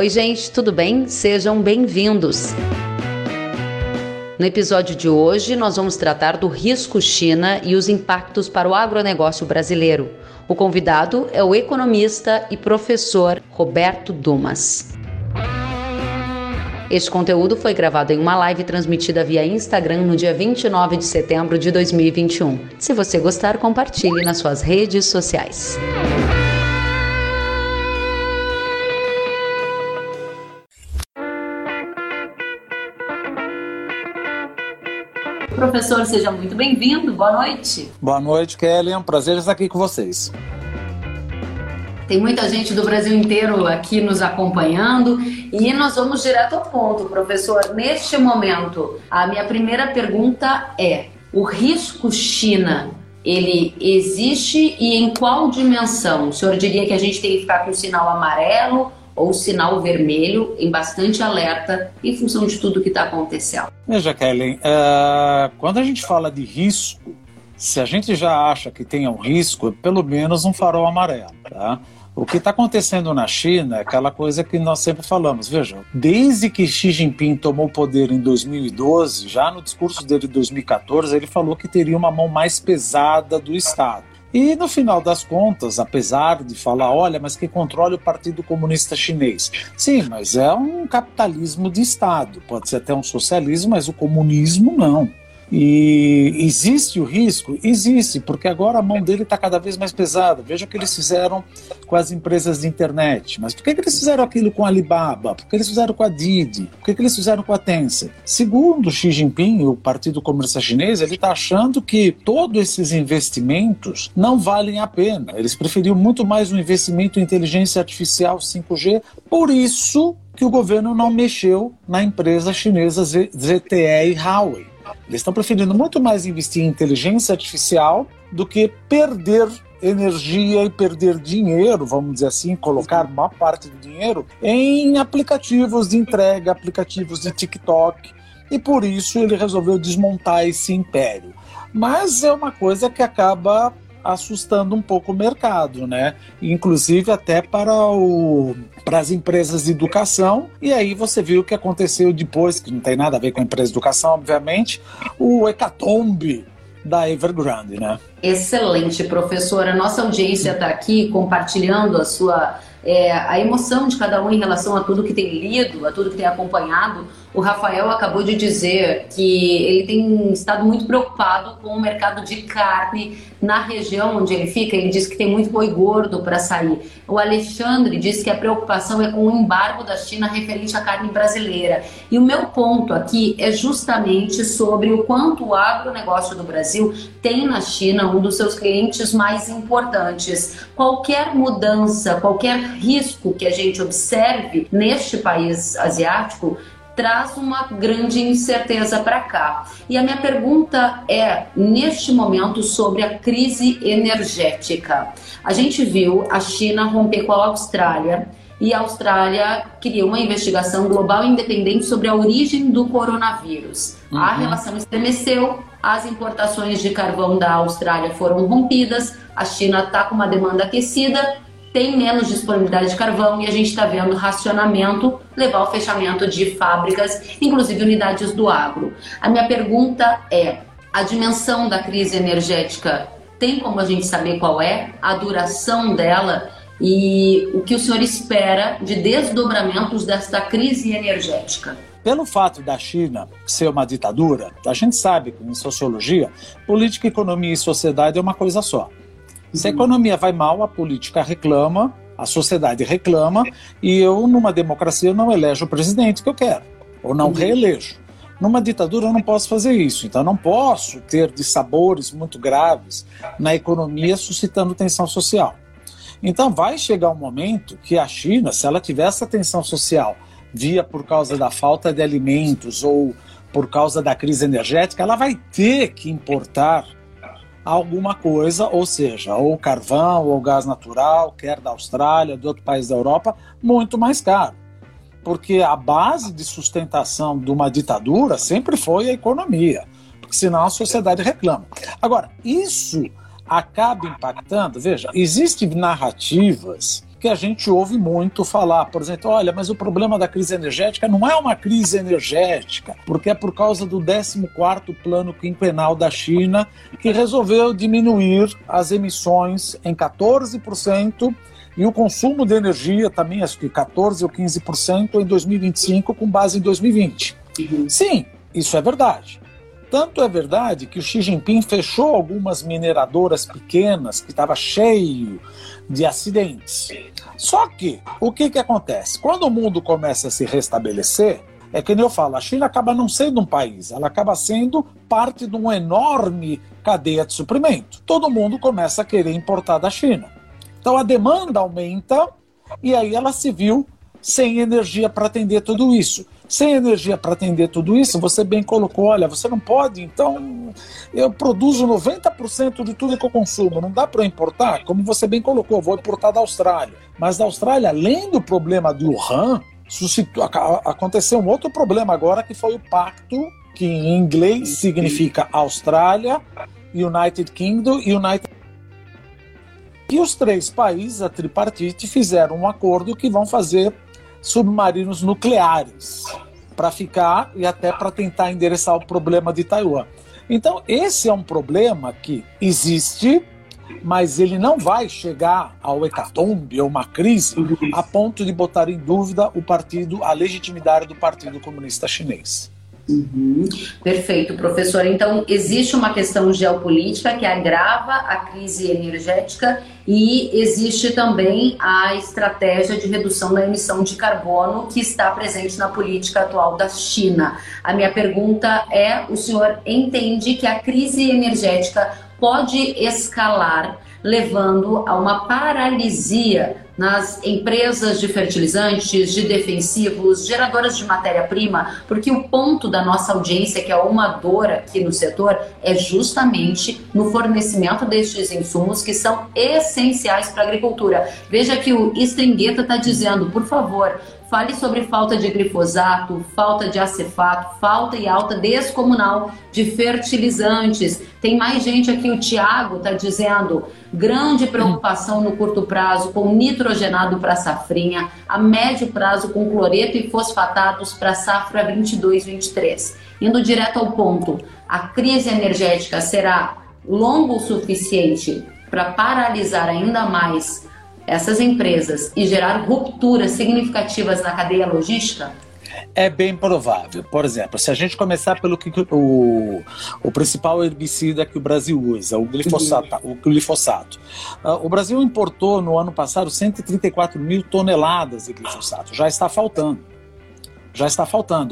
Oi, gente, tudo bem? Sejam bem-vindos! No episódio de hoje, nós vamos tratar do risco China e os impactos para o agronegócio brasileiro. O convidado é o economista e professor Roberto Dumas. Este conteúdo foi gravado em uma live transmitida via Instagram no dia 29 de setembro de 2021. Se você gostar, compartilhe nas suas redes sociais. Professor, seja muito bem-vindo. Boa noite. Boa noite, Kelly. É um prazer estar aqui com vocês. Tem muita gente do Brasil inteiro aqui nos acompanhando e nós vamos direto ao ponto, professor. Neste momento, a minha primeira pergunta é: o risco China, ele existe e em qual dimensão? O senhor diria que a gente tem que ficar com o sinal amarelo ou sinal vermelho, em bastante alerta, em função de tudo que está acontecendo? Veja, Kellen, quando a gente fala de risco, se a gente já acha que tem um risco, é pelo menos um farol amarelo, tá? O que está acontecendo na China é aquela coisa que nós sempre falamos. Veja, desde que Xi Jinping tomou o poder em 2012, já no discurso dele de 2014, ele falou que teria uma mão mais pesada do Estado. E no final das contas, apesar de falar, olha, mas quem controla é o Partido Comunista Chinês. Sim, mas é um capitalismo de Estado, pode ser até um socialismo, mas o comunismo não. E existe o risco? Existe, porque agora a mão dele está cada vez mais pesada. Veja o que eles fizeram com as empresas de internet. Mas por que eles fizeram aquilo com a Alibaba? Por que eles fizeram com a Didi? Por que eles fizeram com a Tencent? Segundo Xi Jinping, o Partido Comunista Chinês, ele está achando que todos esses investimentos não valem a pena. Eles preferiam muito mais um investimento em inteligência artificial 5G. Por isso que o governo não mexeu na empresa chinesa ZTE e Huawei. Eles estão preferindo muito mais investir em inteligência artificial do que perder energia e perder dinheiro, vamos dizer assim, colocar uma parte do dinheiro em aplicativos de entrega, aplicativos de TikTok, e por isso ele resolveu desmontar esse império. Mas é uma coisa que acaba assustando um pouco o mercado, né? Inclusive até para as empresas de educação. E aí você viu o que aconteceu depois, que não tem nada a ver com a empresa de educação, obviamente, o hecatombe da Evergrande, né? Excelente, professora. Nossa audiência está aqui compartilhando a sua a emoção de cada um em relação a tudo que tem lido, a tudo que tem acompanhado. O Rafael acabou de dizer que ele tem estado muito preocupado com o mercado de carne na região onde ele fica. Ele diz que tem muito boi gordo para sair. O Alexandre diz que a preocupação é com o embargo da China referente à carne brasileira. E o meu ponto aqui é justamente sobre o quanto o agronegócio do Brasil tem na China um dos seus clientes mais importantes. Qualquer mudança, qualquer risco que a gente observe neste país asiático traz uma grande incerteza para cá. E a minha pergunta é, neste momento, sobre a crise energética. A gente viu a China romper com a Austrália, e a Austrália criou uma investigação global independente sobre a origem do coronavírus. Uhum. A relação estremeceu, as importações de carvão da Austrália foram rompidas, a China está com uma demanda aquecida, tem menos disponibilidade de carvão e a gente está vendo racionamento levar ao fechamento de fábricas, inclusive unidades do agro. A minha pergunta é, a dimensão da crise energética tem como a gente saber qual é, a duração dela e o que o senhor espera de desdobramentos desta crise energética? Pelo fato da China ser uma ditadura, a gente sabe que em sociologia, política, economia e sociedade é uma coisa só. Se a economia vai mal, a política reclama, a sociedade reclama, e eu, numa democracia, eu não elejo o presidente que eu quero, ou não reelejo. Numa ditadura eu não posso fazer isso, então eu não posso ter dissabores muito graves na economia suscitando tensão social. Então vai chegar um momento que a China, se ela tiver essa tensão social, via por causa da falta de alimentos ou por causa da crise energética, ela vai ter que importar alguma coisa, ou seja, ou carvão, ou gás natural, quer da Austrália, de outro país da Europa, muito mais caro. Porque a base de sustentação de uma ditadura sempre foi a economia, porque senão a sociedade reclama. Agora, isso acaba impactando, veja, existem narrativas que a gente ouve muito falar. Por exemplo, olha, mas o problema da crise energética não é uma crise energética, porque é por causa do 14º Plano Quinquenal da China, que resolveu diminuir as emissões em 14% e o consumo de energia também, acho que 14% ou 15% em 2025, com base em 2020. Sim, isso é verdade. Tanto é verdade que o Xi Jinping fechou algumas mineradoras pequenas, que estava cheio de acidentes. Só que, o que acontece? Quando o mundo começa a se restabelecer, é que nem eu falo, a China acaba não sendo um país, ela acaba sendo parte de uma enorme cadeia de suprimento. Todo mundo começa a querer importar da China. Então a demanda aumenta e aí ela se viu sem energia para atender tudo isso. Sem energia para atender tudo isso, você bem colocou, olha, você não pode, então eu produzo 90% de tudo que eu consumo, não dá para importar? Como você bem colocou, eu vou importar da Austrália. Mas da Austrália, além do problema de Wuhan, aconteceu um outro problema agora, que foi o pacto, que em inglês significa Austrália, United Kingdom e United... E os três países, a tripartite, fizeram um acordo que vão fazer submarinos nucleares para ficar e até para tentar endereçar o problema de Taiwan. Então, esse é um problema que existe, mas ele não vai chegar ao hecatombe ou uma crise a ponto de botar em dúvida o partido, a legitimidade do Partido Comunista Chinês. Uhum. Perfeito, professor. Então, existe uma questão geopolítica que agrava a crise energética e existe também a estratégia de redução da emissão de carbono que está presente na política atual da China. A minha pergunta é: o senhor entende que a crise energética pode escalar, levando a uma paralisia nas empresas de fertilizantes, de defensivos, geradoras de matéria-prima, porque o ponto da nossa audiência, que é uma dor aqui no setor, é justamente no fornecimento destes insumos que são essenciais para a agricultura. Veja que o Stringueta está dizendo, por favor, fale sobre falta de glifosato, falta de acefato, falta e alta descomunal de fertilizantes. Tem mais gente aqui, o Tiago está dizendo, grande preocupação no curto prazo com nitrogenado para safrinha, a médio prazo com cloreto e fosfatados para safra 22-23. Indo direto ao ponto, a crise energética será longa o suficiente para paralisar ainda mais essas empresas e gerar rupturas significativas na cadeia logística? É bem provável. Por exemplo, se a gente começar pelo que o principal herbicida que o Brasil usa, o glifosato. O Brasil importou no ano passado 134 mil toneladas de glifosato. Já está faltando.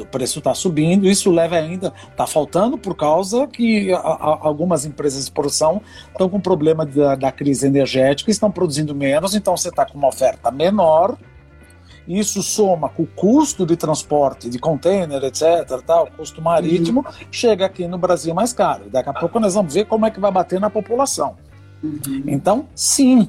O preço está subindo, isso leva ainda, está faltando por causa que algumas empresas de produção estão com problema da crise energética, estão produzindo menos, então você está com uma oferta menor, isso soma com o custo de transporte, de container, etc, tal, custo marítimo, chega aqui no Brasil mais caro, daqui a pouco nós vamos ver como é que vai bater na população. Então, sim,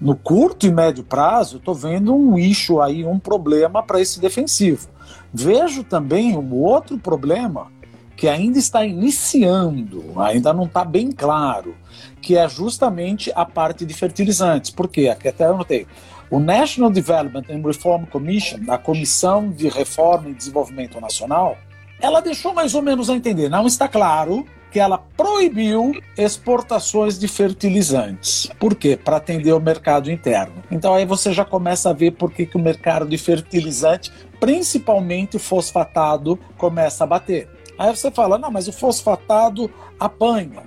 no curto e médio prazo, estou vendo um issue aí, um problema para esse defensivo. Vejo também um outro problema que ainda está iniciando, ainda não está bem claro, que é justamente a parte de fertilizantes. Por quê? Aqui até eu anotei. O National Development and Reform Commission, a Comissão de Reforma e Desenvolvimento Nacional, ela deixou mais ou menos a entender, não está claro, que ela proibiu exportações de fertilizantes. Por quê? Para atender o mercado interno. Então aí você já começa a ver por que o mercado de fertilizante, principalmente o fosfatado, começa a bater. Aí você fala, não, mas o fosfatado apanha,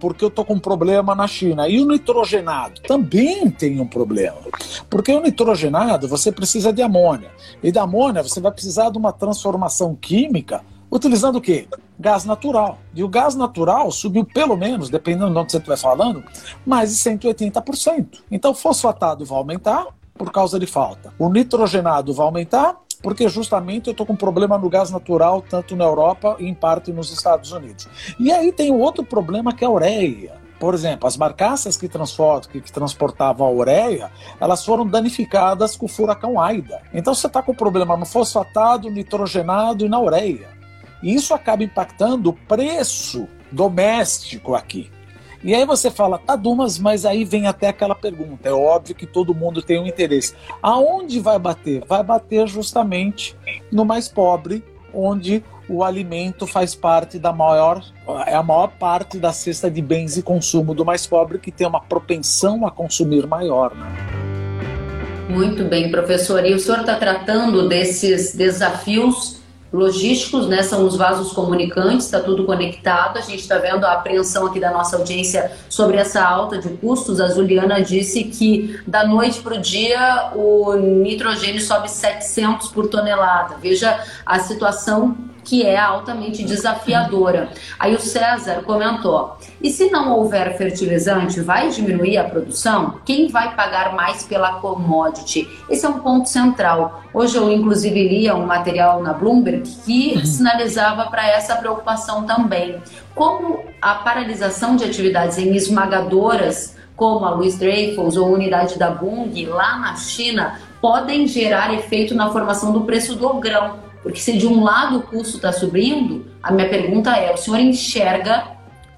porque eu estou com um problema na China. E o nitrogenado também tem um problema, porque o nitrogenado você precisa de amônia, e da amônia você vai precisar de uma transformação química, utilizando o quê? Gás natural. E o gás natural subiu pelo menos, dependendo de onde você estiver falando, mais de 180%. Então o fosfatado vai aumentar por causa de falta. O nitrogenado vai aumentar porque justamente eu estou com problema no gás natural, tanto na Europa e em parte nos Estados Unidos. E aí tem um outro problema que é a ureia. Por exemplo, as barcaças que transportavam a ureia, elas foram danificadas com o furacão Aida. Então você está com problema no fosfatado, nitrogenado e na ureia. E isso acaba impactando o preço doméstico aqui. E aí você fala, tá, Dumas, mas aí vem até aquela pergunta. É óbvio que todo mundo tem um interesse. Aonde vai bater? Vai bater justamente no mais pobre, onde o alimento faz parte da maior, é a maior parte da cesta de bens e consumo do mais pobre, que tem uma propensão a consumir maior, né? Muito bem, professor. E o senhor está tratando desses desafios logísticos, né? São os vasos comunicantes, está tudo conectado. A gente está vendo a apreensão aqui da nossa audiência sobre essa alta de custos. A Juliana disse que da noite para o dia o nitrogênio sobe 700 por tonelada. Veja a situação que é altamente desafiadora. Aí o César comentou, e se não houver fertilizante, vai diminuir a produção? Quem vai pagar mais pela commodity? Esse é um ponto central. Hoje eu, inclusive, lia um material na Bloomberg que sinalizava para essa preocupação também. Como a paralisação de atividades em esmagadoras, como a Louis Dreyfus ou a unidade da Bunge lá na China, podem gerar efeito na formação do preço do grão. Porque se de um lado o custo está subindo, a minha pergunta é, o senhor enxerga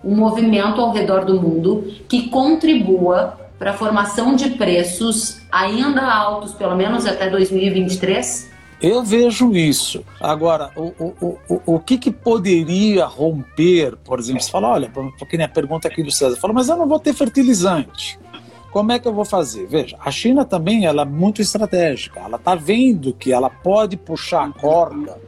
um movimento ao redor do mundo que contribua para a formação de preços ainda altos, pelo menos até 2023? Eu vejo isso. Agora, o que poderia romper, por exemplo, você fala, olha, porque nem a pergunta aqui do César, fala, mas eu não vou ter fertilizante. Como é que eu vou fazer? Veja, a China também ela é muito estratégica. Ela está vendo que ela pode puxar a corda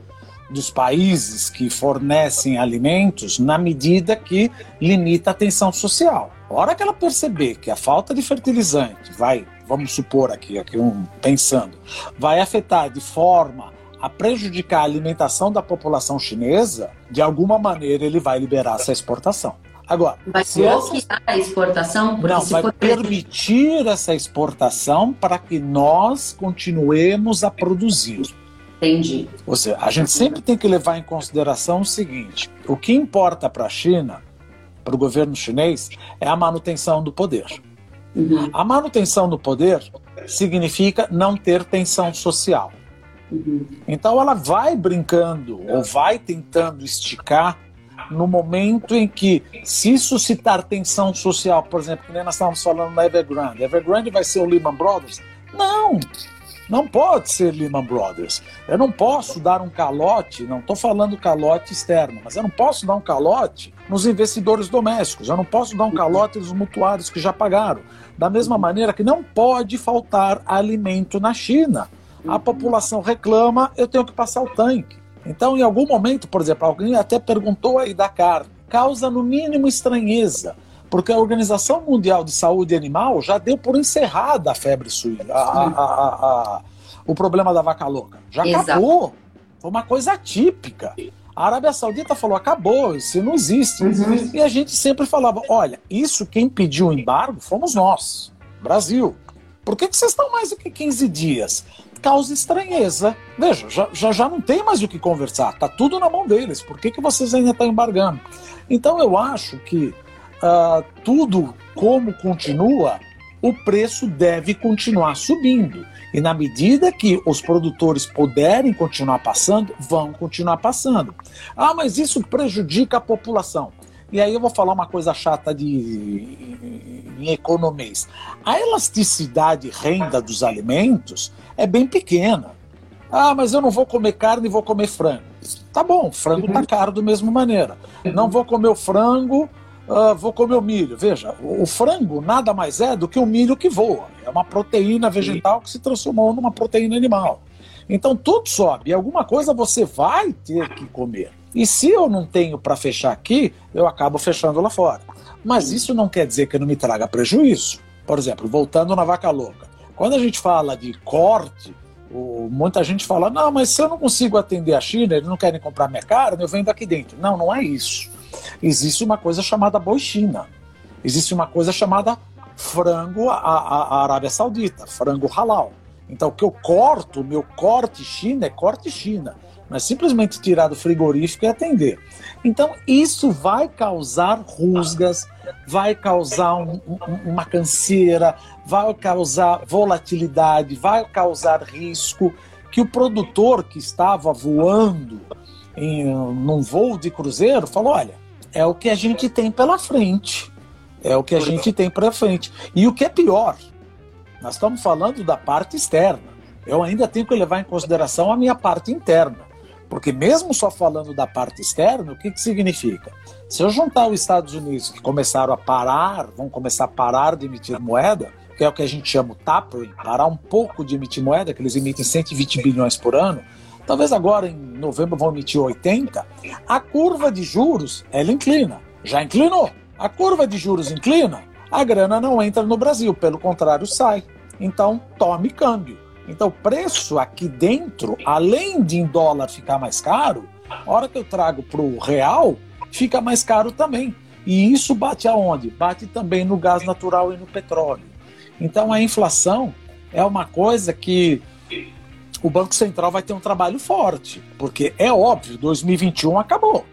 dos países que fornecem alimentos na medida que limita a tensão social. A hora que ela perceber que a falta de fertilizante vai, vamos supor aqui pensando, vai afetar de forma a prejudicar a alimentação da população chinesa, de alguma maneira ele vai liberar essa exportação. Agora, vai bloquear a exportação? Não, vai permitir essa exportação para que nós continuemos a produzir. Entendi. Ou seja, a gente sempre tem que levar em consideração o seguinte, o que importa para a China, para o governo chinês, é a manutenção do poder. Uhum. A manutenção do poder significa não ter tensão social. Uhum. Então ela vai brincando ou vai tentando esticar no momento em que, se suscitar tensão social, por exemplo, que nem nós estávamos falando na Evergrande, Evergrande vai ser o Lehman Brothers? Não, não pode ser Lehman Brothers. Eu não posso dar um calote, não estou falando calote externo, mas eu não posso dar um calote nos investidores domésticos, eu não posso dar um calote nos mutuários que já pagaram. Da mesma maneira que não pode faltar alimento na China. A população reclama, eu tenho que passar o tanque. Então, em algum momento, por exemplo, alguém até perguntou aí da carne, causa no mínimo estranheza, porque a Organização Mundial de Saúde Animal já deu por encerrada a febre suína, o problema da vaca louca. Já acabou, foi uma coisa atípica. A Arábia Saudita falou, acabou, isso não existe. Uhum. E a gente sempre falava, olha, isso quem pediu o embargo fomos nós, Brasil. Por que vocês estão mais do que 15 dias? Causa estranheza. Veja, já não tem mais o que conversar, está tudo na mão deles, por que vocês ainda estão embargando? Então eu acho que tudo como continua, o preço deve continuar subindo. E na medida que os produtores puderem continuar passando, vão continuar passando. Ah, mas isso prejudica a população. E aí eu vou falar uma coisa chata em economês. A elasticidade renda dos alimentos é bem pequena. Ah, mas eu não vou comer carne e vou comer frango. Tá bom, frango tá caro da mesma maneira. Não vou comer o frango, vou comer o milho. Veja, o frango nada mais é do que o milho que voa. É uma proteína vegetal que se transformou numa proteína animal. Então tudo sobe e alguma coisa você vai ter que comer. E se eu não tenho para fechar aqui, eu acabo fechando lá fora. Mas isso não quer dizer que eu não me traga prejuízo. Por exemplo, voltando na vaca louca. Quando a gente fala de corte, muita gente fala, não, mas se eu não consigo atender a China, eles não querem comprar minha carne, eu vendo aqui dentro. Não, não é isso. Existe uma coisa chamada boi China. Existe uma coisa chamada frango à Arábia Saudita, frango halal. Então o que eu corto, o meu corte China é corte China. Não é simplesmente tirar do frigorífico e atender. Então isso vai causar rusgas, vai causar uma canseira, vai causar volatilidade, vai causar risco que o produtor que estava voando num voo de cruzeiro falou, olha, é o que a gente tem pela frente. É o que a gente tem para frente. E o que é pior, nós estamos falando da parte externa. Eu ainda tenho que levar em consideração a minha parte interna. Porque mesmo só falando da parte externa, o que significa? Se eu juntar os Estados Unidos, que começaram a parar, vão começar a parar de emitir moeda, que é o que a gente chama o tapering, parar um pouco de emitir moeda, que eles emitem 120 bilhões por ano, talvez agora em novembro vão emitir 80, a curva de juros, ela inclina. Já inclinou. A curva de juros inclina, a grana não entra no Brasil, pelo contrário, sai. Então, tome câmbio. Então, o preço aqui dentro, além de em dólar ficar mais caro, a hora que eu trago para o real, fica mais caro também. E isso bate aonde? Bate também no gás natural e no petróleo. Então, a inflação é uma coisa que o Banco Central vai ter um trabalho forte, porque é óbvio, 2021 acabou.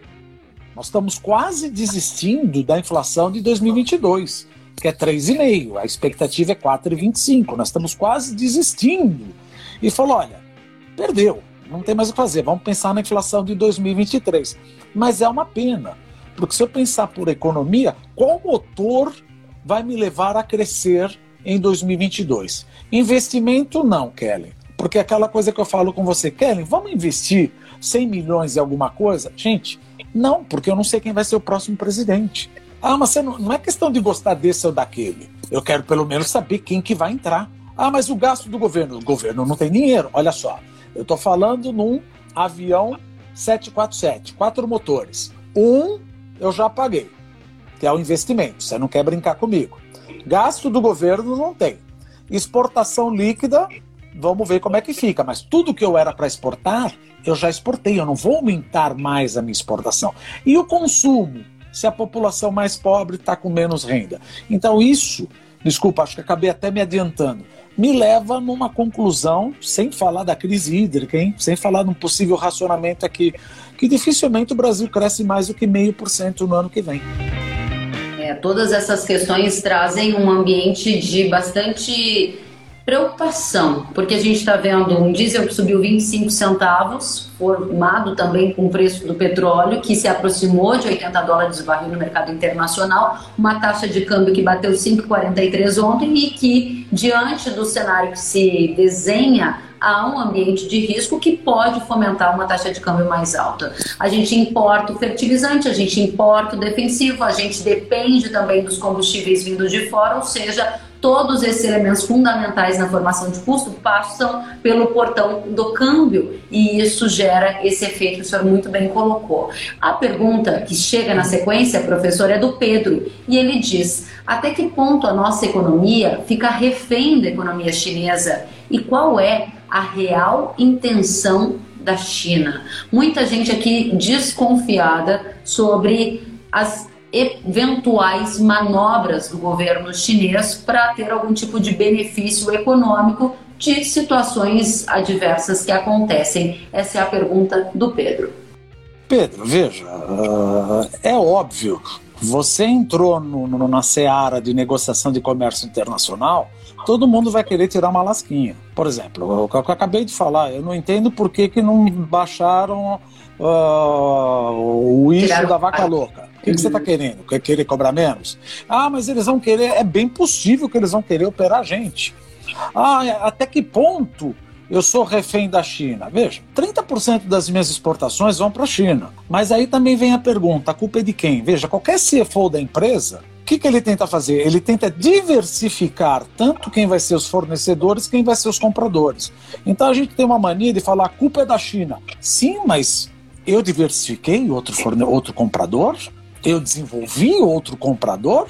Nós estamos quase desistindo da inflação de 2022, que é 3,5%. A expectativa é 4,25%. Nós estamos quase desistindo. E falou, olha, perdeu, não tem mais o que fazer. Vamos pensar na inflação de 2023. Mas é uma pena, porque se eu pensar por economia, qual motor vai me levar a crescer em 2022? Investimento não, Kelly. Porque aquela coisa que eu falo com você, Kelly, vamos investir 100 milhões em alguma coisa? Gente, não, porque eu não sei quem vai ser o próximo presidente. Ah, mas você não é questão de gostar desse ou daquele. Eu quero pelo menos saber quem que vai entrar. Ah, mas o gasto do governo. O governo não tem dinheiro. Olha só, eu estou falando num avião 747, 4 motores. Um eu já paguei, que é o investimento. Você não quer brincar comigo. Gasto do governo não tem. Exportação líquida, vamos ver como é que fica. Mas tudo que eu era para exportar, eu já exportei, eu não vou aumentar mais a minha exportação. E o consumo, se a população mais pobre está com menos renda. Então isso, desculpa, acho que acabei até me adiantando, me leva numa conclusão, sem falar da crise hídrica, hein? Sem falar de um possível racionamento aqui, que dificilmente o Brasil cresce mais do que 0,5% no ano que vem. Todas essas questões trazem um ambiente de bastante preocupação, porque a gente está vendo um diesel que subiu 25 centavos, formado também com o preço do petróleo, que se aproximou de 80 dólares o barril no mercado internacional, uma taxa de câmbio que bateu 5,43 ontem e que, diante do cenário que se desenha, há um ambiente de risco que pode fomentar uma taxa de câmbio mais alta. A gente importa o fertilizante, a gente importa o defensivo, a gente depende também dos combustíveis vindos de fora, ou seja, todos esses elementos fundamentais na formação de custo passam pelo portão do câmbio e isso gera esse efeito que o senhor muito bem colocou. A pergunta que chega na sequência, professor, é do Pedro e ele diz: até que ponto a nossa economia fica refém da economia chinesa e qual é a real intenção da China? Muita gente aqui desconfiada sobre as eventuais manobras do governo chinês para ter algum tipo de benefício econômico de situações adversas que acontecem. Essa é a pergunta do Pedro. Pedro, veja, é óbvio, você entrou na seara de negociação de comércio internacional, todo mundo vai querer tirar uma lasquinha. Por exemplo, o que eu acabei de falar, eu não entendo por que não baixaram o ISO da vaca louca. O que você está querendo? Quer querer cobrar menos? Ah, mas eles vão querer, é bem possível que eles vão querer operar a gente. Ah, até que ponto eu sou refém da China? Veja, 30% das minhas exportações vão para a China. Mas aí também vem a pergunta, a culpa é de quem? Veja, qualquer CFO da empresa, o que ele tenta fazer? Ele tenta diversificar tanto quem vai ser os fornecedores, quem vai ser os compradores. Então a gente tem uma mania de falar, a culpa é da China. Sim, mas eu diversifiquei outro comprador? Eu desenvolvi outro comprador?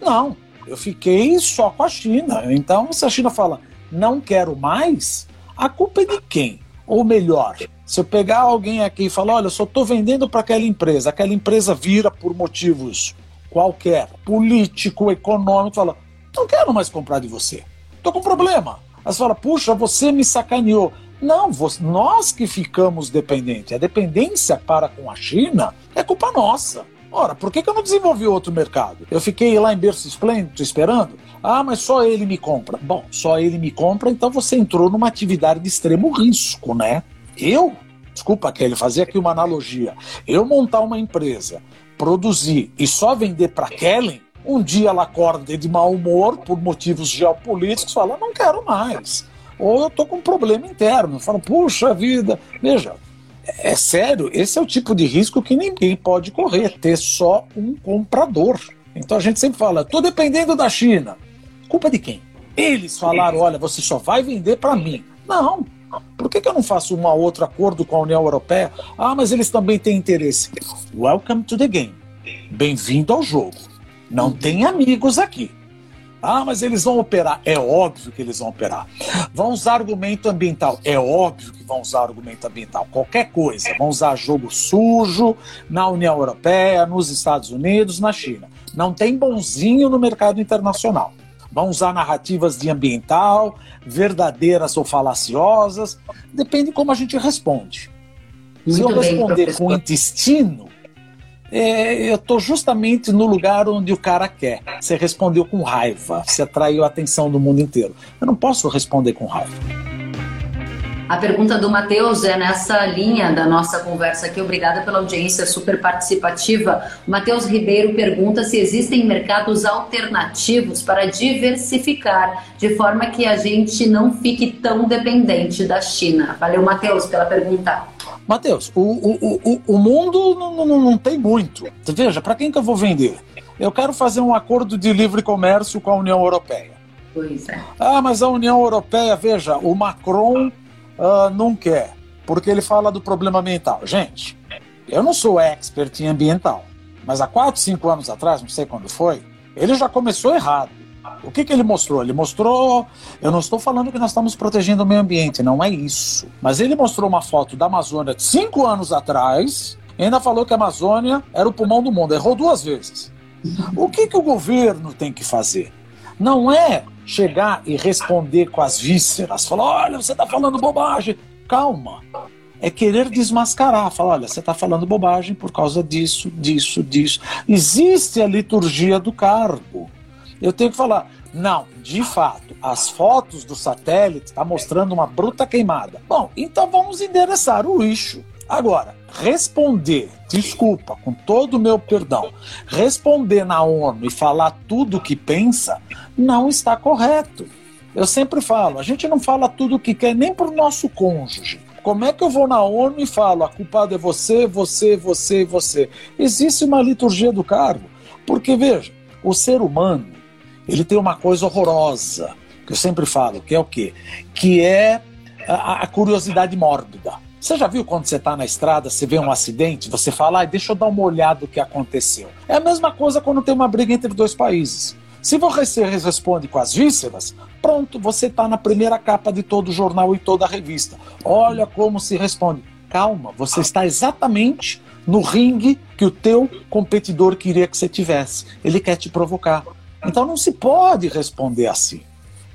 Não, eu fiquei só com a China. Então, se a China fala, não quero mais, a culpa é de quem? Ou melhor, se eu pegar alguém aqui e falar, olha, eu só estou vendendo para aquela empresa vira por motivos qualquer, político, econômico, fala, não quero mais comprar de você, estou com problema. Aí você fala, puxa, você me sacaneou. Não, nós que ficamos dependentes. A dependência para com a China é culpa nossa. Ora, por que eu não desenvolvi outro mercado? Eu fiquei lá em berço esplêndido esperando? Ah, mas só ele me compra. Bom, só ele me compra, então você entrou numa atividade de extremo risco, né? Desculpa, Kelly, fazer aqui uma analogia. Eu montar uma empresa, produzir e só vender para Kelly, Um dia ela acorda de mau humor por motivos geopolíticos, fala, não quero mais. Ou eu estou com um problema interno. Fala, puxa vida. Veja, é sério, esse é o tipo de risco que ninguém pode correr, ter só um comprador. Então a gente sempre fala, estou dependendo da China. Culpa de quem? Eles falaram, olha, você só vai vender para mim. Não. Por que eu não faço um outro acordo com a União Europeia? Ah, mas eles também têm interesse. Welcome to the game. Bem-vindo ao jogo. Não tem amigos aqui. Ah, mas eles vão operar. É óbvio que eles vão operar. Vão usar argumento ambiental. É óbvio que vão usar argumento ambiental. Qualquer coisa. Vão usar jogo sujo na União Europeia, nos Estados Unidos, na China. Não tem bonzinho no mercado internacional. Vão usar narrativas de ambiental, verdadeiras ou falaciosas. Depende de como a gente responde. Se eu responder com intestino, eu estou justamente no lugar onde o cara quer. Você respondeu com raiva, você atraiu a atenção do mundo inteiro. Eu não posso responder com raiva. A pergunta do Matheus é nessa linha da nossa conversa aqui. Obrigada pela audiência super participativa. O Matheus Ribeiro pergunta se existem mercados alternativos para diversificar, de forma que a gente não fique tão dependente da China. Valeu, Matheus, pela pergunta. Matheus, o mundo não tem muito. Veja, para quem que eu vou vender? Eu quero fazer um acordo de livre comércio com a União Europeia. Pois é. Ah, mas a União Europeia, veja, o Macron não quer, porque ele fala do problema ambiental. Gente, eu não sou expert em ambiental, mas há 4, 5 anos atrás, não sei quando foi, ele já começou errado. O que ele mostrou? Ele mostrou... Eu não estou falando que nós estamos protegendo o meio ambiente, não é isso. Mas ele mostrou uma foto da Amazônia de 5 anos atrás e ainda falou que a Amazônia era o pulmão do mundo. Errou 2 vezes. O que o governo tem que fazer? Não é chegar e responder com as vísceras. Falar, olha, você está falando bobagem. Calma. É querer desmascarar. Falar, olha, você está falando bobagem por causa disso, disso, disso. Existe a liturgia do cargo. Eu tenho que falar, não, de fato, as fotos do satélite estão mostrando uma bruta queimada. Bom, então vamos endereçar o lixo. Agora, responder, desculpa, com todo o meu perdão, responder na ONU e falar tudo o que pensa não está correto. Eu sempre falo, a gente não fala tudo o que quer nem para o nosso cônjuge. Como é que eu vou na ONU e falo, a culpada é você, você, você, você? Existe uma liturgia do cargo, porque veja, o ser humano, ele tem uma coisa horrorosa, que eu sempre falo, que é o quê? Que é a curiosidade mórbida. Você já viu quando você está na estrada, você vê um acidente, você fala, ah, deixa eu dar uma olhada no que aconteceu. É a mesma coisa quando tem uma briga entre 2 países. Se você responde com as vísceras, pronto, você está na primeira capa de todo jornal e toda revista. Olha como se responde. Calma, você está exatamente no ringue que o teu competidor queria que você tivesse. Ele quer te provocar. Então não se pode responder assim.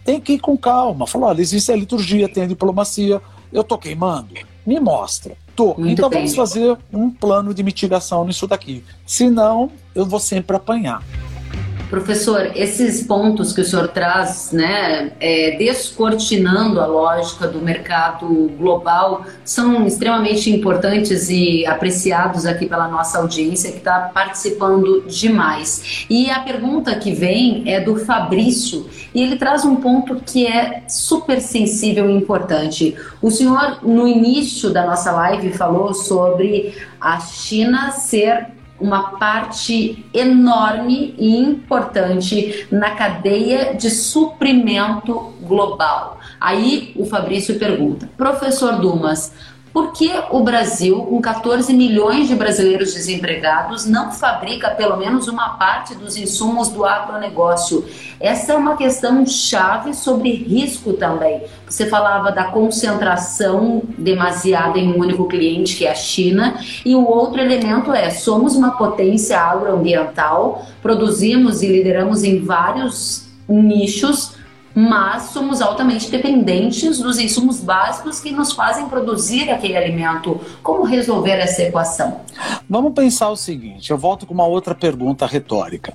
Tem que ir com calma. Falar, olha, existe a liturgia, tem a diplomacia. Eu tô queimando? Me mostra. Tô. Então vamos fazer um plano de mitigação nisso daqui. Senão, eu vou sempre apanhar. Professor, esses pontos que o senhor traz, né, descortinando a lógica do mercado global, são extremamente importantes e apreciados aqui pela nossa audiência, que está participando demais. E a pergunta que vem é do Fabrício, e ele traz um ponto que é super sensível e importante. O senhor, no início da nossa live, falou sobre a China ser uma parte enorme e importante na cadeia de suprimento global. Aí o Fabrício pergunta, professor Dumas, por que o Brasil, com 14 milhões de brasileiros desempregados, não fabrica pelo menos uma parte dos insumos do agronegócio? Essa é uma questão chave sobre risco também. Você falava da concentração demasiada em um único cliente, que é a China, e o outro elemento é, somos uma potência agroambiental, produzimos e lideramos em vários nichos, mas somos altamente dependentes dos insumos básicos que nos fazem produzir aquele alimento. Como resolver essa equação? Vamos pensar o seguinte, eu volto com uma outra pergunta retórica.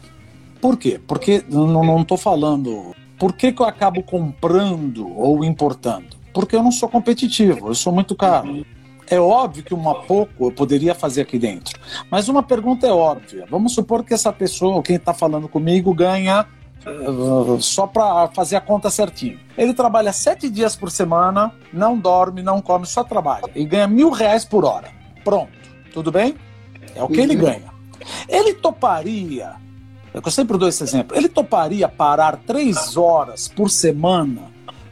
Por quê? Porque não estou falando... Por que eu acabo comprando ou importando? Porque eu não sou competitivo, eu sou muito caro. É óbvio que uma pouco eu poderia fazer aqui dentro, mas uma pergunta é óbvia. Vamos supor que essa pessoa, quem está falando comigo, ganha, só para fazer a conta certinho, ele trabalha 7 dias por semana, não dorme, não come, só trabalha, e ganha R$1.000 por hora. Pronto, tudo bem? É o que ele ganha. Ele toparia, eu sempre dou esse exemplo, ele toparia parar 3 horas por semana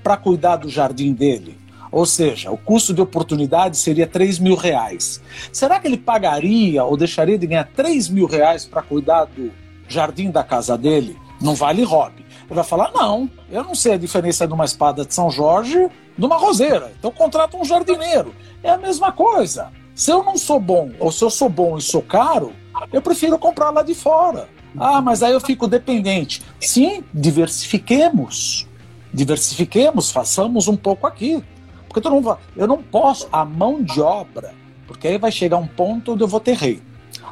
para cuidar do jardim dele? Ou seja, o custo de oportunidade seria R$3.000. Será que ele pagaria ou deixaria de ganhar R$3.000 para cuidar do jardim da casa dele? Não vale hobby. Ele vai falar, não, eu não sei a diferença de uma espada de São Jorge de uma roseira, então contrata um jardineiro. É a mesma coisa. Se eu não sou bom, ou se eu sou bom e sou caro, eu prefiro comprar lá de fora. Ah, mas aí eu fico dependente. Sim, diversifiquemos. Diversifiquemos, façamos um pouco aqui. Porque todo mundo fala, eu não posso, a mão de obra, porque aí vai chegar um ponto onde eu vou ter rei.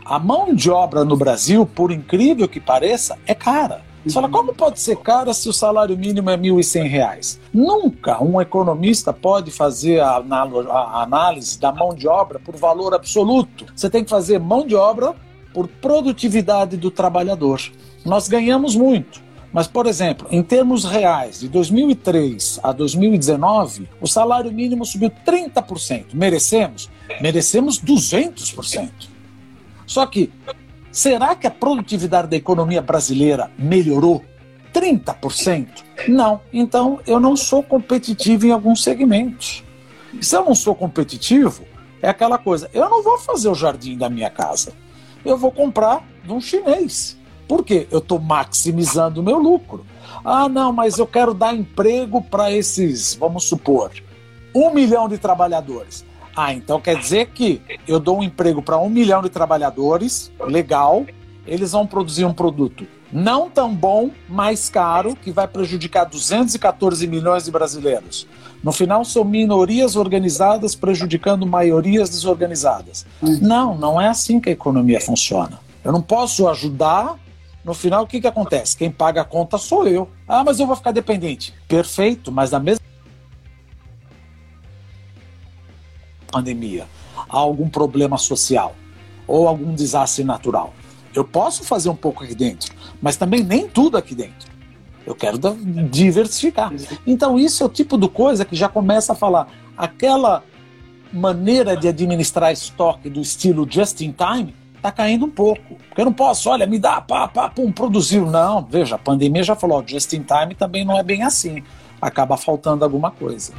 A mão de obra no Brasil, por incrível que pareça, é cara. Você fala, como pode ser cara se o salário mínimo é R$1.100? Nunca um economista pode fazer a análise da mão de obra por valor absoluto. Você tem que fazer mão de obra por produtividade do trabalhador. Nós ganhamos muito. Mas, por exemplo, em termos reais, de 2003 a 2019, o salário mínimo subiu 30%. Merecemos? Merecemos 200%. Só que, será que a produtividade da economia brasileira melhorou 30%? Não. Então, eu não sou competitivo em alguns segmentos. Se eu não sou competitivo, é aquela coisa, eu não vou fazer o jardim da minha casa. Eu vou comprar de um chinês. Por quê? Eu estou maximizando o meu lucro. Ah, não, mas eu quero dar emprego para esses, vamos supor, 1 milhão de trabalhadores. Ah, então quer dizer que eu dou um emprego para 1 milhão de trabalhadores, legal, eles vão produzir um produto não tão bom, mais caro, que vai prejudicar 214 milhões de brasileiros. No final, são minorias organizadas prejudicando maiorias desorganizadas. Não, não é assim que a economia funciona. Eu não posso ajudar. No final, o que acontece? Quem paga a conta sou eu. Ah, mas eu vou ficar dependente. Perfeito, mas na mesma pandemia, há algum problema social ou algum desastre natural. Eu posso fazer um pouco aqui dentro, mas também nem tudo aqui dentro. Eu quero diversificar. Então, isso é o tipo de coisa que já começa a falar. Aquela maneira de administrar estoque do estilo just in time está caindo um pouco, porque eu não posso, olha, me dá, pá, pá, pum, produziu. Não, veja, a pandemia já falou, just in time também não é bem assim, acaba faltando alguma coisa.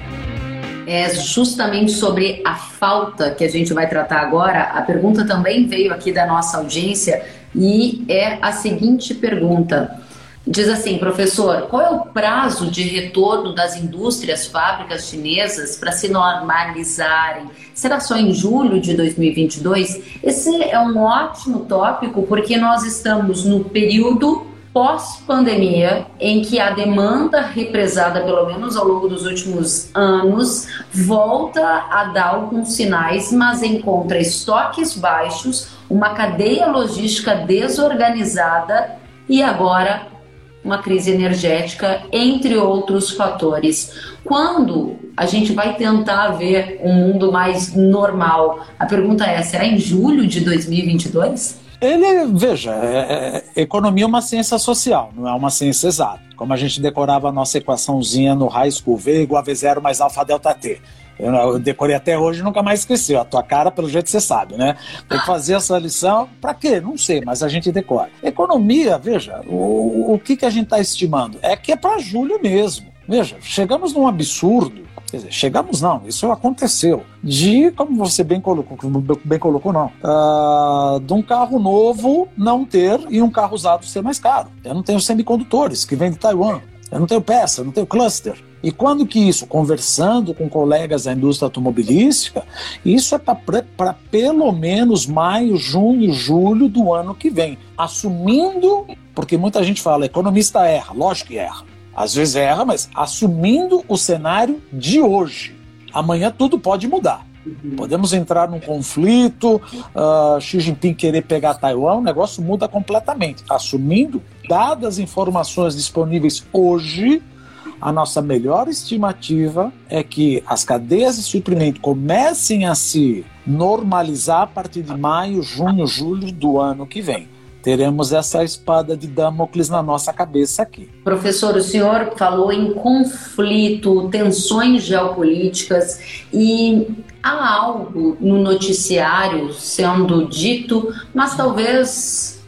É justamente sobre a falta que a gente vai tratar agora. A pergunta também veio aqui da nossa audiência e é a seguinte pergunta, diz assim, professor, qual é o prazo de retorno das indústrias, fábricas chinesas para se normalizarem? Será só em julho de 2022? Esse é um ótimo tópico porque nós estamos no período pós-pandemia em que a demanda represada, pelo menos ao longo dos últimos anos, volta a dar alguns sinais, mas encontra estoques baixos, uma cadeia logística desorganizada e agora uma crise energética, entre outros fatores. Quando a gente vai tentar ver um mundo mais normal? A pergunta é, será em julho de 2022? Veja, economia é uma ciência social, não é uma ciência exata. Como a gente decorava a nossa equaçãozinha no high school, V igual a V0 mais alfa delta T. Eu decorei até hoje e nunca mais esqueci. A tua cara, pelo jeito, você sabe, né? Tem que fazer essa lição. Pra quê? Não sei, mas a gente decora. Economia, veja, o que a gente está estimando? É que é para julho mesmo. Veja, chegamos num absurdo. Quer dizer, chegamos não, isso aconteceu. Como você bem colocou não, de um carro novo não ter e um carro usado ser mais caro. Eu não tenho semicondutores, que vem de Taiwan. Eu não tenho peça, eu não tenho cluster. E quando que isso? Conversando com colegas da indústria automobilística, isso é para pelo menos maio, junho, julho do ano que vem. Assumindo, porque muita gente fala, economista erra, lógico que erra. Às vezes erra, mas assumindo o cenário de hoje. Amanhã tudo pode mudar. Podemos entrar num conflito, Xi Jinping querer pegar Taiwan, o negócio muda completamente. Assumindo, dadas as informações disponíveis hoje, a nossa melhor estimativa é que as cadeias de suprimento comecem a se normalizar a partir de maio, junho, julho do ano que vem. Teremos essa espada de Damocles na nossa cabeça aqui. Professor, o senhor falou em conflito, tensões geopolíticas, e há algo no noticiário sendo dito, mas talvez...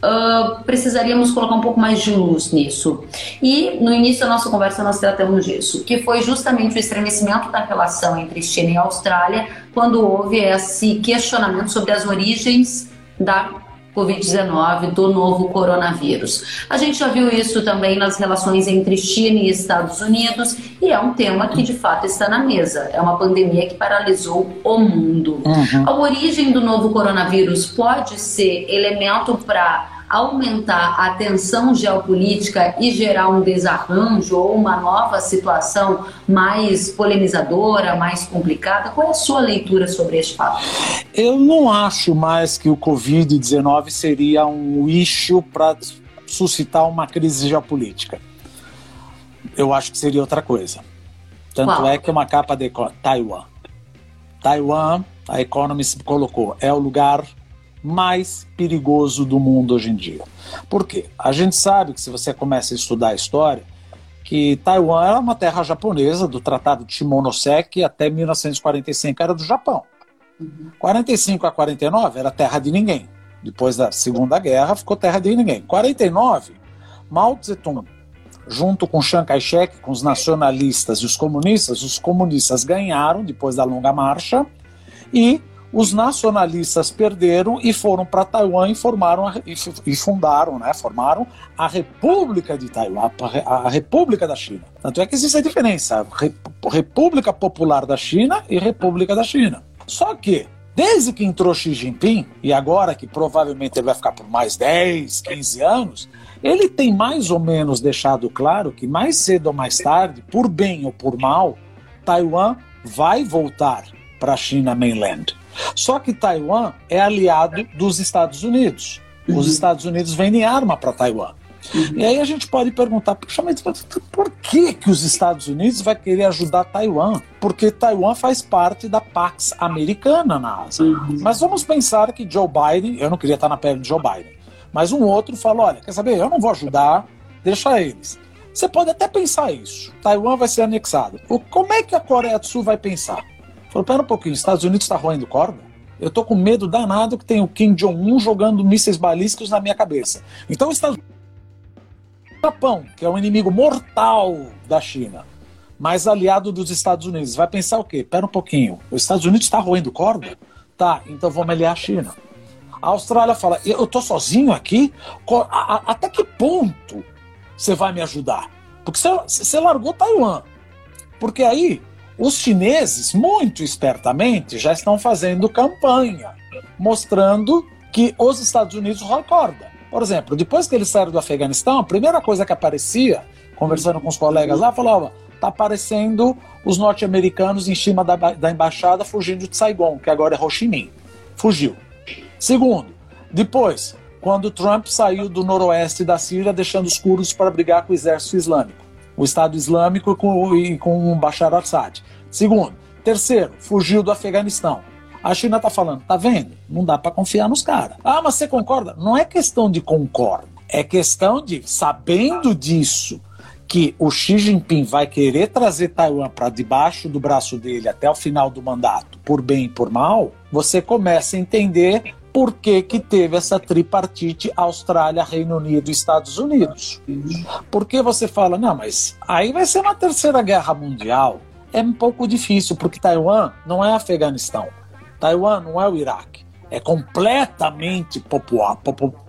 precisaríamos colocar um pouco mais de luz nisso. E no início da nossa conversa nós tratamos disso, que foi justamente o estremecimento da relação entre China e Austrália quando houve esse questionamento sobre as origens da Covid-19, do novo coronavírus. A gente já viu isso também nas relações entre China e Estados Unidos, e é um tema que de fato está na mesa. É uma pandemia que paralisou o mundo. Uhum. A origem do novo coronavírus pode ser elemento para aumentar a tensão geopolítica e gerar um desarranjo ou uma nova situação mais polemizadora, mais complicada? Qual é a sua leitura sobre este fato? Eu não acho mais que o Covid-19 seria um issue para suscitar uma crise geopolítica. Eu acho que seria outra coisa. Tanto Qual? É que uma capa de Taiwan. Taiwan, a Economist colocou, é o lugar mais perigoso do mundo hoje em dia. Por quê? A gente sabe que se você começa a estudar a história, que Taiwan era uma terra japonesa do Tratado de Shimonoseki até 1945, era do Japão. 45 a 49 era terra de ninguém. Depois da Segunda Guerra ficou terra de ninguém. 49, Mao Zedong, junto com Chiang Kai-shek, com os nacionalistas e os comunistas ganharam depois da longa marcha e os nacionalistas perderam e foram para Taiwan e formaram a República de Taiwan, a República da China. Tanto é que existe a diferença, República Popular da China e República da China. Só que, desde que entrou Xi Jinping, e agora que provavelmente ele vai ficar por mais 10, 15 anos, ele tem mais ou menos deixado claro que mais cedo ou mais tarde, por bem ou por mal, Taiwan vai voltar para a China mainland. Só que Taiwan é aliado dos Estados Unidos. Os Estados Unidos vendem arma para Taiwan. E aí a gente pode perguntar, por que os Estados Unidos vai querer ajudar Taiwan? Porque Taiwan faz parte da Pax americana na Ásia. Mas vamos pensar que Joe Biden, eu não queria estar na pele de Joe Biden, mas um outro falou, olha, quer saber, eu não vou ajudar, deixa eles. Você pode até pensar isso, Taiwan vai ser anexado. Como é que a Coreia do Sul vai pensar? Falou, pera um pouquinho, os Estados Unidos está roendo corda? Eu estou com medo danado que tem o Kim Jong-un jogando mísseis balísticos na minha cabeça. Então os Estados Unidos... O Japão, que é um inimigo mortal da China, mas aliado dos Estados Unidos, vai pensar o quê? Pera um pouquinho, os Estados Unidos está roendo corda? Tá, então vamos aliar a China. A Austrália fala, eu estou sozinho aqui? Até que ponto você vai me ajudar? Porque você largou Taiwan. Porque aí... Os chineses, muito espertamente, já estão fazendo campanha, mostrando que os Estados Unidos roem corda. Por exemplo, depois que eles saíram do Afeganistão, a primeira coisa que aparecia, conversando com os colegas lá, falava, tá aparecendo os norte-americanos em cima da embaixada fugindo de Saigon, que agora é Ho Chi Minh. Fugiu. Segundo, depois, quando Trump saiu do noroeste da Síria, deixando os curdos para brigar com o exército islâmico. O Estado Islâmico com o Bashar al-Assad. Segundo. Terceiro, fugiu do Afeganistão. A China está falando, tá vendo? Não dá para confiar nos caras. Ah, mas você concorda? Não é questão de concordo. É questão de, sabendo disso, que o Xi Jinping vai querer trazer Taiwan para debaixo do braço dele até o final do mandato, por bem e por mal, você começa a entender... Por que teve essa tripartite Austrália, Reino Unido e Estados Unidos? Porque você fala, não, mas aí vai ser uma terceira guerra mundial. É um pouco difícil, porque Taiwan não é Afeganistão. Taiwan não é o Iraque. É completamente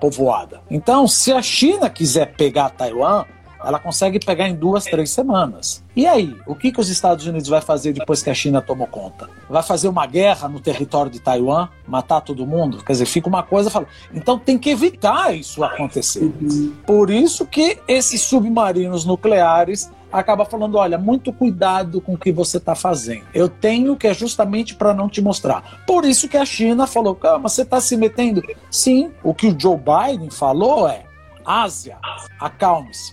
povoada. Então, se a China quiser pegar Taiwan, ela consegue pegar em 2, 3 semanas. E aí, o que os Estados Unidos vai fazer depois que a China tomou conta? Vai fazer uma guerra no território de Taiwan? Matar todo mundo? Quer dizer, fica uma coisa e fala... Então tem que evitar isso acontecer. Por isso que esses submarinos nucleares acabam falando, olha, muito cuidado com o que você está fazendo. Eu tenho que é justamente para não te mostrar. Por isso que a China falou, calma, você está se metendo? Sim, o que o Joe Biden falou é, Ásia, acalme-se.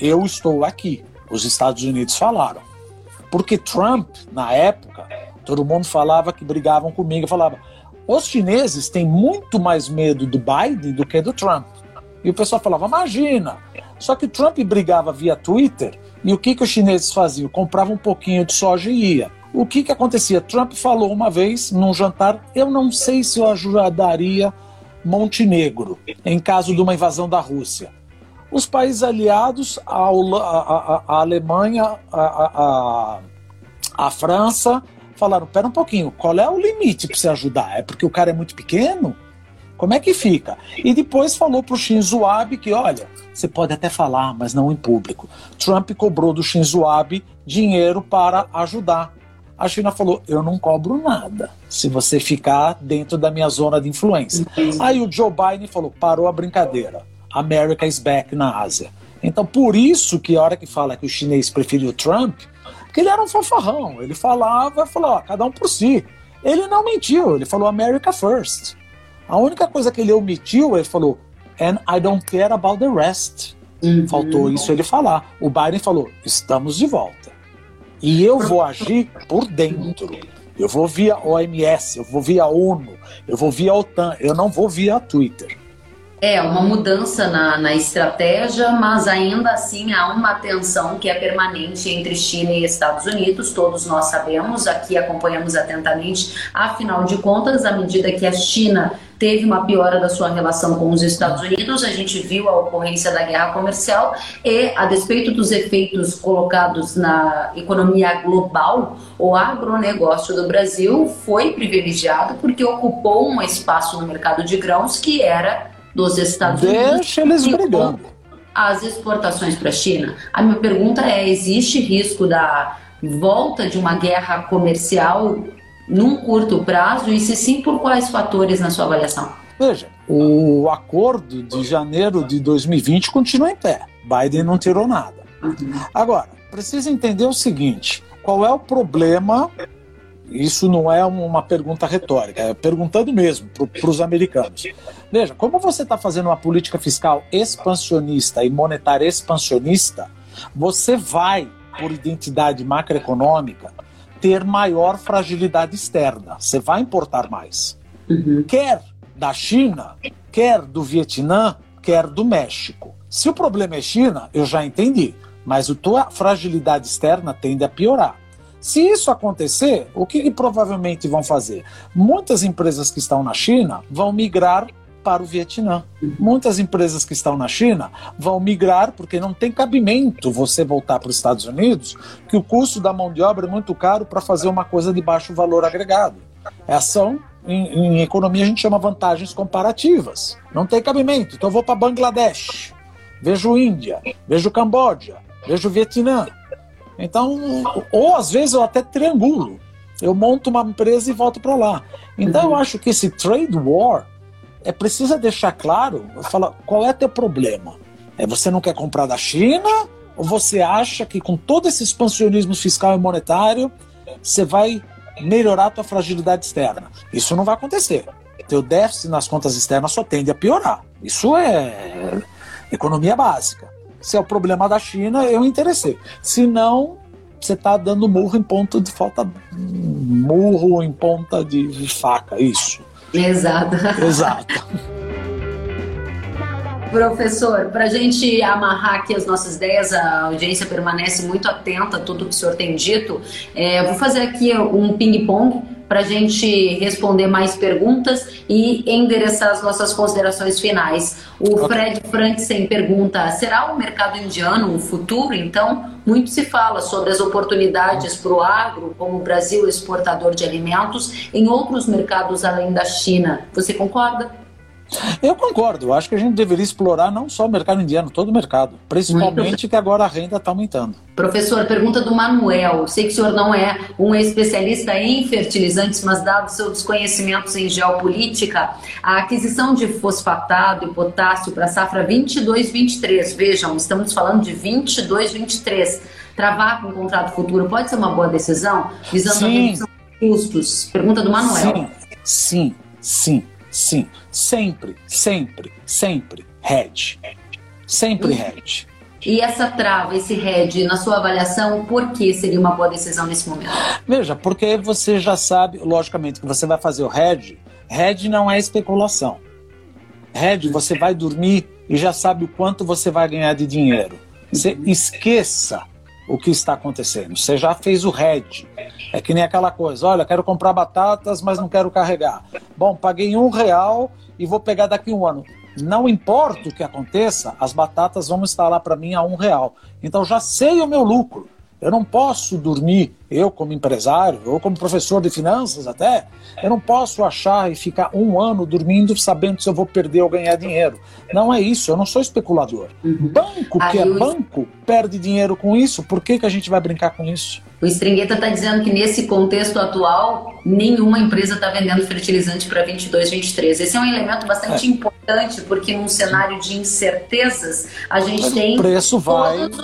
Eu estou aqui. os Estados Unidos falaram. Porque Trump, na época, todo mundo falava que brigavam comigo, falava, os chineses têm muito mais medo do Biden do que do Trump. E o pessoal falava, imagina. Só que o Trump brigava via Twitter, e o que os chineses faziam? Compravam um pouquinho de soja e ia. O que acontecia? Trump falou uma vez, num jantar, eu não sei se eu ajudaria Montenegro, em caso de uma invasão da Rússia. Os países aliados, a Alemanha, a França, falaram, pera um pouquinho, qual é o limite para você ajudar? É porque o cara é muito pequeno? Como é que fica? E depois falou para o Shinzo Abe que, olha, você pode até falar, mas não em público. Trump cobrou do Shinzo Abe dinheiro para ajudar. A China falou, eu não cobro nada se você ficar dentro da minha zona de influência. Aí o Joe Biden falou, parou a brincadeira. America is back na Ásia. Então, por isso que a hora que fala que o chinês preferiu o Trump, porque ele era um fanfarrão. Ele falava, ó, cada um por si. Ele não mentiu, ele falou America first. A única coisa que ele omitiu, ele falou, and I don't care about the rest. Faltou isso ele falar. O Biden falou, estamos de volta. E eu vou agir por dentro. Eu vou via OMS, eu vou via ONU, eu vou via OTAN, eu não vou via Twitter. É uma mudança na estratégia, mas ainda assim há uma tensão que é permanente entre China e Estados Unidos, todos nós sabemos, aqui acompanhamos atentamente, afinal de contas, à medida que a China teve uma piora da sua relação com os Estados Unidos, a gente viu a ocorrência da guerra comercial e, a despeito dos efeitos colocados na economia global, o agronegócio do Brasil foi privilegiado porque ocupou um espaço no mercado de grãos que era dos Estados Unidos. Deixa eles brigando. As exportações para a China. A minha pergunta é, existe risco da volta de uma guerra comercial num curto prazo? E se sim, por quais fatores na sua avaliação? Veja, o acordo de janeiro de 2020 continua em pé. Biden não tirou nada. Agora, precisa entender o seguinte, qual é o problema? Isso não é uma pergunta retórica, é perguntando mesmo para os americanos. Veja, como você está fazendo uma política fiscal expansionista e monetária expansionista, você vai, por identidade macroeconômica, ter maior fragilidade externa. Você vai importar mais. Quer da China, quer do Vietnã, quer do México. Se o problema é China, eu já entendi, mas a tua fragilidade externa tende a piorar. Se isso acontecer, o que provavelmente vão fazer? Muitas empresas que estão na China vão migrar para o Vietnã. Muitas empresas que estão na China vão migrar porque não tem cabimento você voltar para os Estados Unidos, que o custo da mão de obra é muito caro para fazer uma coisa de baixo valor agregado. São, em economia, a gente chama vantagens comparativas. Não tem cabimento, então eu vou para Bangladesh, vejo Índia, vejo Camboja, vejo Vietnã. Então, ou às vezes eu até triangulo, eu monto uma empresa e volto para lá. Então eu acho que esse trade war precisa deixar claro, falar, qual é teu problema? Você não quer comprar da China? Ou você acha que com todo esse expansionismo fiscal e monetário você vai melhorar a tua fragilidade externa? Isso não vai acontecer. Teu déficit nas contas externas só tende a piorar. Isso é economia básica. Se é o problema da China, eu interessei. Se não, você está dando murro em ponta de faca, isso. Exato. Professor, para a gente amarrar aqui as nossas ideias, a audiência permanece muito atenta a tudo que o senhor tem dito. Eu vou fazer aqui um ping-pong para a gente responder mais perguntas e endereçar as nossas considerações finais. O Fred Franksen pergunta, será o mercado indiano o futuro? Então, muito se fala sobre as oportunidades para o agro, como o Brasil exportador de alimentos, em outros mercados além da China. Você concorda? Eu concordo. Eu acho que a gente deveria explorar não só o mercado indiano, todo o mercado. Principalmente que agora a renda está aumentando. Professor, pergunta do Manuel. Sei que o senhor não é um especialista em fertilizantes, mas dado seus conhecimentos em geopolítica, a aquisição de fosfatado e potássio para a safra 22-23, vejam, estamos falando de 22-23, travar com um contrato futuro pode ser uma boa decisão? Visando a redução de custos. Pergunta do Manuel. Sim. Sempre hedge. E essa trava, esse hedge, na sua avaliação, por que seria uma boa decisão nesse momento? Veja, porque você já sabe, logicamente, que você vai fazer o hedge. Hedge não é especulação. Hedge, você vai dormir e já sabe o quanto você vai ganhar de dinheiro. Você esqueça o que está acontecendo. Você já fez o hedge. É que nem aquela coisa, olha, quero comprar batatas, mas não quero carregar. Bom, paguei R$1 e vou pegar daqui a um ano. Não importa o que aconteça, as batatas vão estar lá para mim a R$1. Então já sei o meu lucro. Eu não posso dormir, eu como empresário, ou como professor de finanças até, eu não posso achar e ficar um ano dormindo sabendo se eu vou perder ou ganhar dinheiro. Não é isso, eu não sou especulador. Banco, que é banco, perde dinheiro com isso. Por que a gente vai brincar com isso? O Stringueta está dizendo que nesse contexto atual, nenhuma empresa está vendendo fertilizante para 22, 23. Esse é um elemento bastante importante, porque num cenário de incertezas, a gente tem todos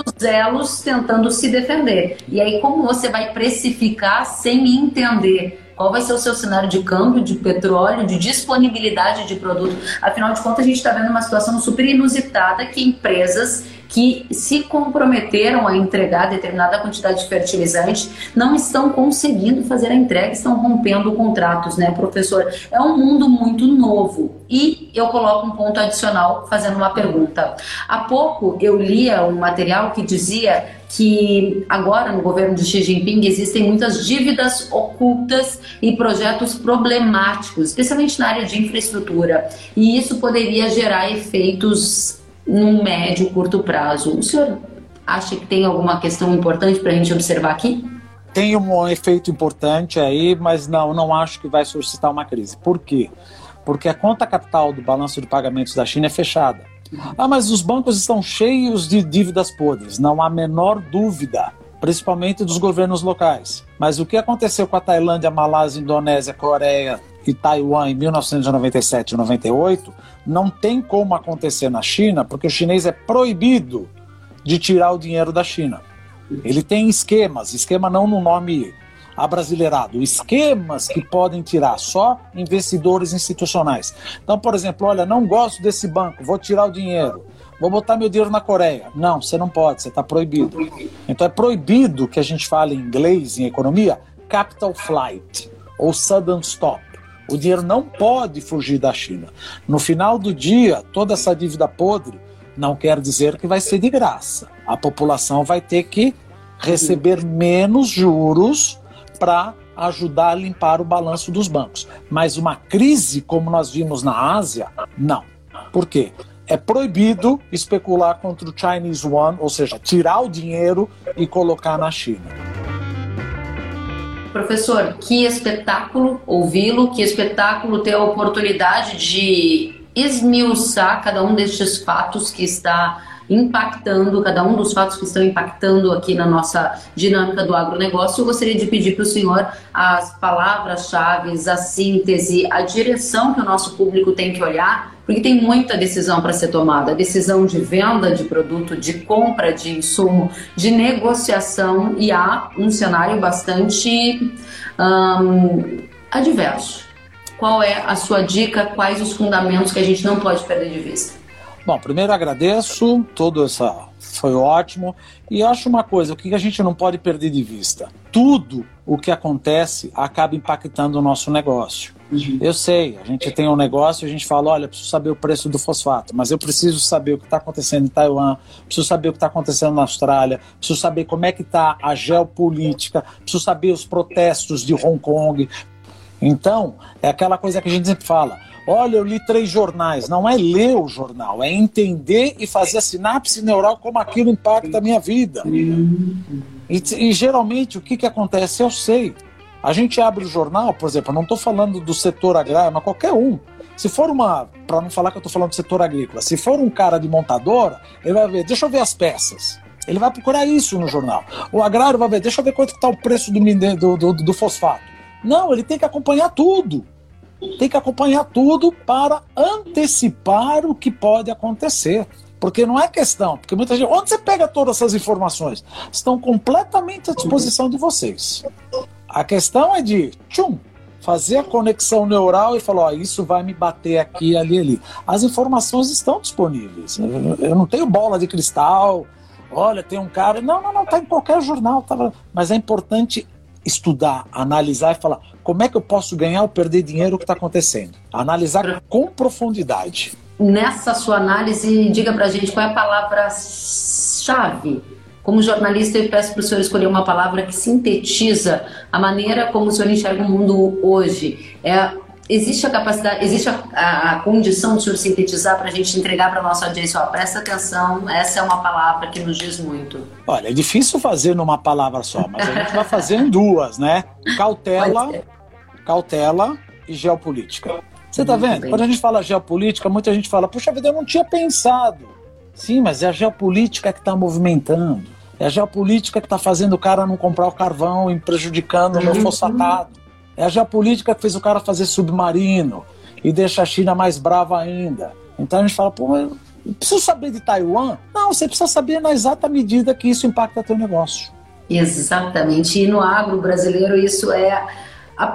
os elos tentando se defender. E aí, como você vai precificar sem entender qual vai ser o seu cenário de câmbio, de petróleo, de disponibilidade de produto? Afinal de contas, a gente está vendo uma situação super inusitada que empresas que se comprometeram a entregar determinada quantidade de fertilizante, não estão conseguindo fazer a entrega, estão rompendo contratos, né, professor? É um mundo muito novo. E eu coloco um ponto adicional fazendo uma pergunta. Há pouco eu lia um material que dizia que agora no governo de Xi Jinping existem muitas dívidas ocultas e projetos problemáticos, especialmente na área de infraestrutura. E isso poderia gerar efeitos num médio e curto prazo. O senhor acha que tem alguma questão importante para a gente observar aqui? Tem um efeito importante aí, mas não acho que vai suscitar uma crise. Por quê? Porque a conta capital do balanço de pagamentos da China é fechada. Ah, mas os bancos estão cheios de dívidas podres. Não há a menor dúvida, principalmente dos governos locais. Mas o que aconteceu com a Tailândia, Malásia, Indonésia, Coreia e Taiwan em 1997 e 98, não tem como acontecer na China, porque o chinês é proibido de tirar o dinheiro da China. Ele tem esquemas, esquema não no nome abrasileirado, esquemas que podem tirar só investidores institucionais. Então, por exemplo, olha, não gosto desse banco, vou tirar o dinheiro. Vou botar meu dinheiro na Coreia. Não, você não pode, você está proibido. Então é proibido que a gente fale em inglês, em economia, capital flight ou sudden stop. O dinheiro não pode fugir da China. No final do dia, toda essa dívida podre não quer dizer que vai ser de graça. A população vai ter que receber menos juros para ajudar a limpar o balanço dos bancos. Mas uma crise como nós vimos na Ásia, não. Por quê? É proibido especular contra o Chinese Yuan, ou seja, tirar o dinheiro e colocar na China. Professor, que espetáculo ouvi-lo, que espetáculo ter a oportunidade de esmiuçar cada um destes fatos que está impactando, cada um dos fatos que estão impactando aqui na nossa dinâmica do agronegócio. Eu gostaria de pedir para o senhor as palavras-chave, a síntese, a direção que o nosso público tem que olhar, porque tem muita decisão para ser tomada. Decisão de venda de produto, de compra de insumo, de negociação, e há um cenário bastante adverso. Qual é a sua dica? Quais os fundamentos que a gente não pode perder de vista? Bom, primeiro agradeço, todo essa foi ótimo, e acho uma coisa, o que a gente não pode perder de vista? Tudo o que acontece acaba impactando o nosso negócio. Eu sei, a gente tem um negócio e a gente fala, olha, preciso saber o preço do fosfato, mas eu preciso saber o que está acontecendo em Taiwan, preciso saber o que está acontecendo na Austrália, preciso saber como é que está a geopolítica, preciso saber os protestos de Hong Kong. Então, é aquela coisa que a gente sempre fala, olha, eu li 3 jornais. Não é ler o jornal, é entender e fazer a sinapse neural como aquilo impacta a minha vida. E geralmente o que acontece? Eu sei. A gente abre o jornal, por exemplo, eu não estou falando do setor agrário, mas qualquer um. Se for para não falar que eu estou falando do setor agrícola, se for um cara de montadora, ele vai ver, deixa eu ver as peças. Ele vai procurar isso no jornal. O agrário vai ver, deixa eu ver quanto está o preço do fosfato. Não, ele tem que acompanhar tudo. Tem que acompanhar tudo para antecipar o que pode acontecer. Porque não é questão, porque muita gente... Onde você pega todas essas informações? Estão completamente à disposição de vocês. A questão é de fazer a conexão neural e falar, ó, isso vai me bater aqui, ali. As informações estão disponíveis. Eu não tenho bola de cristal, olha, tem um cara... Não, está em qualquer jornal. Tá... Mas é importante estudar, analisar e falar como é que eu posso ganhar ou perder dinheiro o que está acontecendo. Analisar com profundidade. Nessa sua análise, diga pra gente qual é a palavra-chave. Como jornalista, eu peço para o senhor escolher uma palavra que sintetiza a maneira como o senhor enxerga o mundo hoje. Existe a capacidade, existe a condição de o senhor sintetizar para a gente entregar para a nossa audiência? Presta atenção, essa é uma palavra que nos diz muito. Olha, é difícil fazer numa palavra só, mas a gente vai fazer em duas, né? Cautela e geopolítica. Você está vendo? Bem. Quando a gente fala geopolítica, muita gente fala, puxa vida, eu não tinha pensado. Sim, mas é a geopolítica que está movimentando. É a geopolítica que está fazendo o cara não comprar o carvão e prejudicando o meu fosfatado. É a geopolítica que fez o cara fazer submarino e deixa a China mais brava ainda. Então a gente fala, pô, eu preciso saber de Taiwan? Não, você precisa saber na exata medida que isso impacta teu negócio. Exatamente. E no agro brasileiro isso é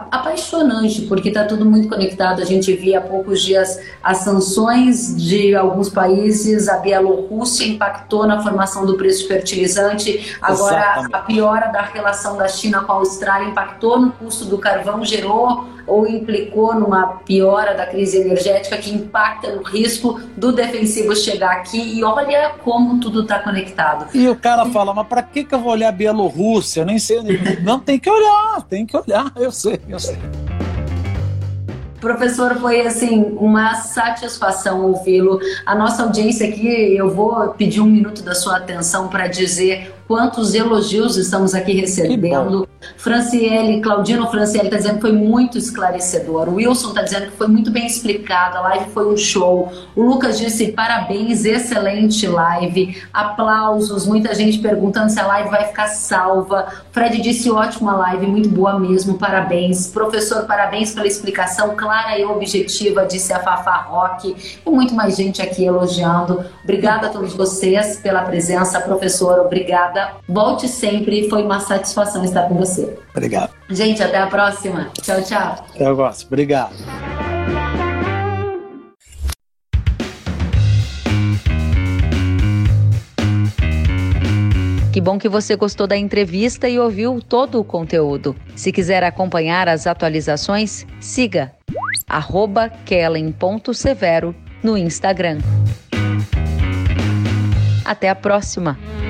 apaixonante, porque está tudo muito conectado. A gente via há poucos dias as sanções de alguns países, a Bielorrússia impactou na formação do preço de fertilizante, agora exatamente. A piora da relação da China com a Austrália impactou no custo do carvão, gerou ou implicou numa piora da crise energética que impacta no risco do defensivo chegar aqui, e olha como tudo está conectado. E o cara fala, mas para que eu vou olhar a Bielorrússia? Eu nem sei, não, tem que olhar, eu sei. Professor, foi assim, uma satisfação ouvi-lo. A nossa audiência aqui, eu vou pedir um minuto da sua atenção para dizer quantos elogios estamos aqui recebendo. Franciele, Claudino Franciele está dizendo que foi muito esclarecedor. O Wilson está dizendo que foi muito bem explicado, a live foi um show. O Lucas disse parabéns, excelente live. Aplausos, muita gente perguntando se a live vai ficar salva. Fred disse ótima live, muito boa mesmo, parabéns. Professor, parabéns pela explicação clara e objetiva, disse a Fafá Roque. E muito mais gente aqui elogiando. Obrigada a todos vocês pela presença, professor, obrigada. Volte sempre, foi uma satisfação estar com você. Obrigado. Gente, até a próxima. Tchau, tchau. Eu gosto. Obrigado. Que bom que você gostou da entrevista e ouviu todo o conteúdo. Se quiser acompanhar as atualizações, siga @kellen.severo no Instagram. Até a próxima.